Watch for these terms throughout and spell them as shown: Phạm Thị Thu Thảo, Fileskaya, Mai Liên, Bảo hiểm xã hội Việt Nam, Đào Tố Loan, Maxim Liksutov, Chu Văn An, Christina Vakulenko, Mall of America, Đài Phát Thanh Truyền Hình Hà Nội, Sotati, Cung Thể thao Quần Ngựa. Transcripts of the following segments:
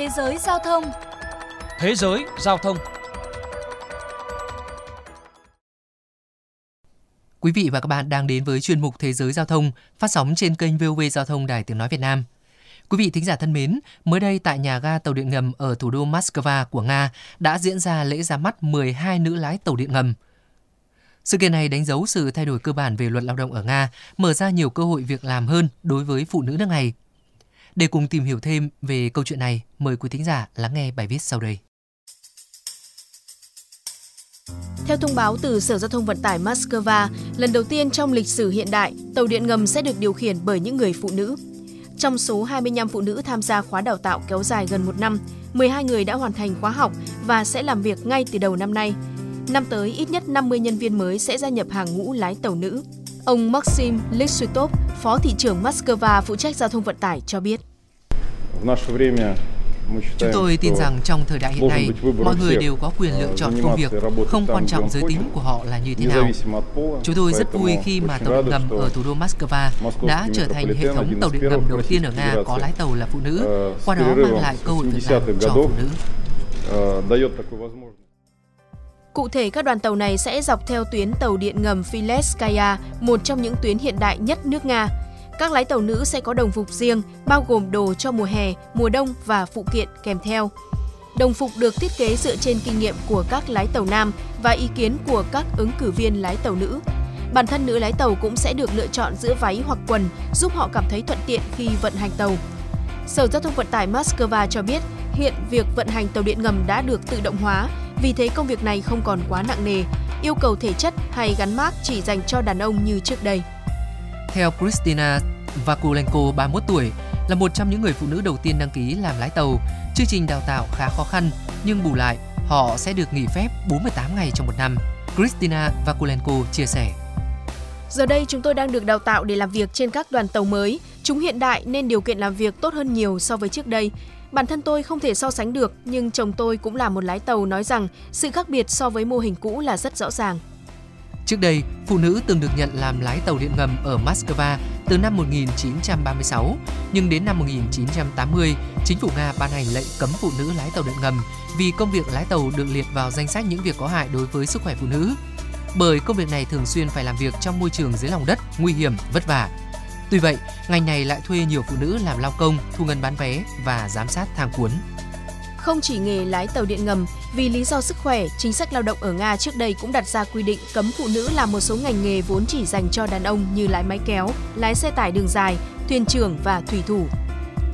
Thế giới giao thông. Thế giới giao thông. Quý vị và các bạn đang đến với chuyên mục Thế giới giao thông phát sóng trên kênh VOV Giao thông Đài Tiếng nói Việt Nam. Quý vị thính giả thân mến, mới đây tại nhà ga tàu điện ngầm ở thủ đô Moscow của Nga đã diễn ra lễ ra mắt 12 nữ lái tàu điện ngầm. Sự kiện này đánh dấu sự thay đổi cơ bản về luật lao động ở Nga, mở ra nhiều cơ hội việc làm hơn đối với phụ nữ nước này. Để cùng tìm hiểu thêm về câu chuyện này, mời quý thính giả lắng nghe bài viết sau đây. Theo thông báo từ Sở Giao thông Vận tải Moscow, lần đầu tiên trong lịch sử hiện đại, tàu điện ngầm sẽ được điều khiển bởi những người phụ nữ. Trong số 25 phụ nữ tham gia khóa đào tạo kéo dài gần một năm, 12 người đã hoàn thành khóa học và sẽ làm việc ngay từ đầu năm nay. Năm tới, ít nhất 50 nhân viên mới sẽ gia nhập hàng ngũ lái tàu nữ. Ông Maxim Liksutov, Phó thị trưởng Moscow phụ trách giao thông vận tải cho biết. Chúng tôi tin rằng trong thời đại hiện nay, mọi người đều có quyền lựa chọn công việc, không quan trọng giới tính của họ là như thế nào. Chúng tôi rất vui khi mà tàu điện ngầm ở thủ đô Moscow đã trở thành hệ thống tàu điện ngầm đầu tiên ở Nga có lái tàu là phụ nữ, qua đó mang lại cơ hội việc làm cho phụ nữ. Cụ thể, các đoàn tàu này sẽ dọc theo tuyến tàu điện ngầm Fileskaya, một trong những tuyến hiện đại nhất nước Nga. Các lái tàu nữ sẽ có đồng phục riêng, bao gồm đồ cho mùa hè, mùa đông và phụ kiện kèm theo. Đồng phục được thiết kế dựa trên kinh nghiệm của các lái tàu nam và ý kiến của các ứng cử viên lái tàu nữ. Bản thân nữ lái tàu cũng sẽ được lựa chọn giữa váy hoặc quần, giúp họ cảm thấy thuận tiện khi vận hành tàu. Sở Giao thông Vận tải Moscow cho biết, hiện việc vận hành tàu điện ngầm đã được tự động hóa, vì thế công việc này không còn quá nặng nề, yêu cầu thể chất hay gắn mác chỉ dành cho đàn ông như trước đây. Theo Christina Vakulenko, 31 tuổi, là một trong những người phụ nữ đầu tiên đăng ký làm lái tàu. Chương trình đào tạo khá khó khăn, nhưng bù lại, họ sẽ được nghỉ phép 48 ngày trong một năm. Christina Vakulenko chia sẻ. Giờ đây chúng tôi đang được đào tạo để làm việc trên các đoàn tàu mới. Chúng hiện đại nên điều kiện làm việc tốt hơn nhiều so với trước đây. Bản thân tôi không thể so sánh được, nhưng chồng tôi cũng là một lái tàu nói rằng sự khác biệt so với mô hình cũ là rất rõ ràng. Trước đây, phụ nữ từng được nhận làm lái tàu điện ngầm ở Moscow từ năm 1936, nhưng đến năm 1980, chính phủ Nga ban hành lệnh cấm phụ nữ lái tàu điện ngầm vì công việc lái tàu được liệt vào danh sách những việc có hại đối với sức khỏe phụ nữ. Bởi công việc này thường xuyên phải làm việc trong môi trường dưới lòng đất, nguy hiểm, vất vả. Tuy vậy, ngành này lại thuê nhiều phụ nữ làm lao công, thu ngân bán vé và giám sát thang cuốn. Không chỉ nghề lái tàu điện ngầm, vì lý do sức khỏe, chính sách lao động ở Nga trước đây cũng đặt ra quy định cấm phụ nữ làm một số ngành nghề vốn chỉ dành cho đàn ông như lái máy kéo, lái xe tải đường dài, thuyền trưởng và thủy thủ.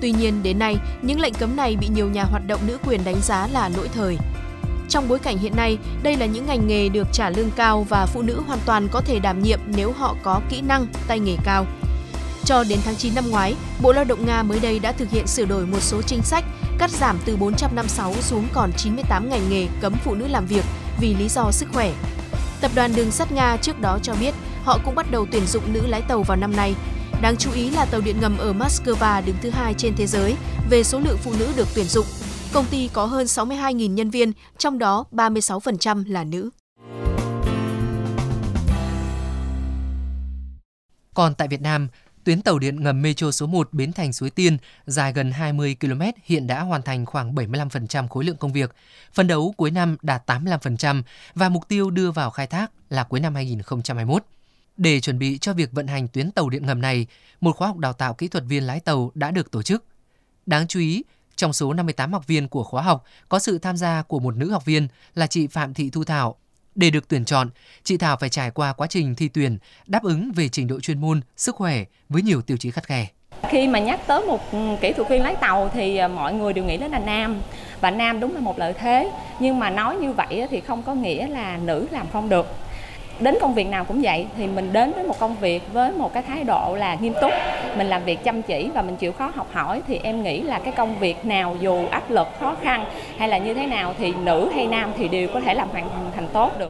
Tuy nhiên, đến nay, những lệnh cấm này bị nhiều nhà hoạt động nữ quyền đánh giá là lỗi thời. Trong bối cảnh hiện nay, đây là những ngành nghề được trả lương cao và phụ nữ hoàn toàn có thể đảm nhiệm nếu họ có kỹ năng, tay nghề cao. Cho đến tháng 9 năm ngoái, Bộ Lao động Nga mới đây đã thực hiện sửa đổi một số chính sách, cắt giảm từ 456 xuống còn 98 ngành nghề cấm phụ nữ làm việc vì lý do sức khỏe. Tập đoàn Đường sắt Nga trước đó cho biết họ cũng bắt đầu tuyển dụng nữ lái tàu vào năm nay. Đáng chú ý là tàu điện ngầm ở Moscow đứng thứ 2 trên thế giới về số lượng phụ nữ được tuyển dụng. Công ty có hơn 62.000 nhân viên, trong đó 36% là nữ. Còn tại Việt Nam, tuyến tàu điện ngầm Metro số 1 Bến Thành Suối Tiên dài gần 20 km hiện đã hoàn thành khoảng 75% khối lượng công việc, phấn đấu cuối năm đạt 85% và mục tiêu đưa vào khai thác là cuối năm 2021. Để chuẩn bị cho việc vận hành tuyến tàu điện ngầm này, một khóa học đào tạo kỹ thuật viên lái tàu đã được tổ chức. Đáng chú ý, trong số 58 học viên của khóa học có sự tham gia của một nữ học viên là chị Phạm Thị Thu Thảo. Để được tuyển chọn, chị Thảo phải trải qua quá trình thi tuyển, đáp ứng về trình độ chuyên môn, sức khỏe với nhiều tiêu chí khắt khe. Khi mà nhắc tới một kỹ thuật viên lái tàu thì mọi người đều nghĩ đến là nam. Và nam đúng là một lợi thế, nhưng mà nói như vậy thì không có nghĩa là nữ làm không được. Đến công việc nào cũng vậy, thì mình đến với một công việc với một cái thái độ là nghiêm túc, mình làm việc chăm chỉ và mình chịu khó học hỏi, thì em nghĩ là cái công việc nào dù áp lực khó khăn hay là như thế nào thì nữ hay nam thì đều có thể làm hoàn thành tốt được.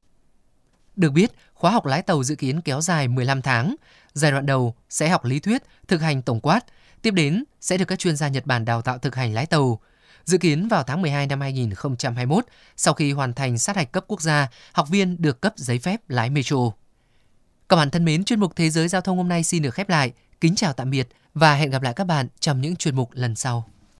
Được biết, khóa học lái tàu dự kiến kéo dài 15 tháng. Giai đoạn đầu sẽ học lý thuyết, thực hành tổng quát, tiếp đến sẽ được các chuyên gia Nhật Bản đào tạo thực hành lái tàu. Dự kiến vào tháng 12 năm 2021, sau khi hoàn thành sát hạch cấp quốc gia, học viên được cấp giấy phép lái Metro. Các bạn thân mến, chuyên mục Thế giới Giao thông hôm nay xin được khép lại. Kính chào tạm biệt và hẹn gặp lại các bạn trong những chuyên mục lần sau.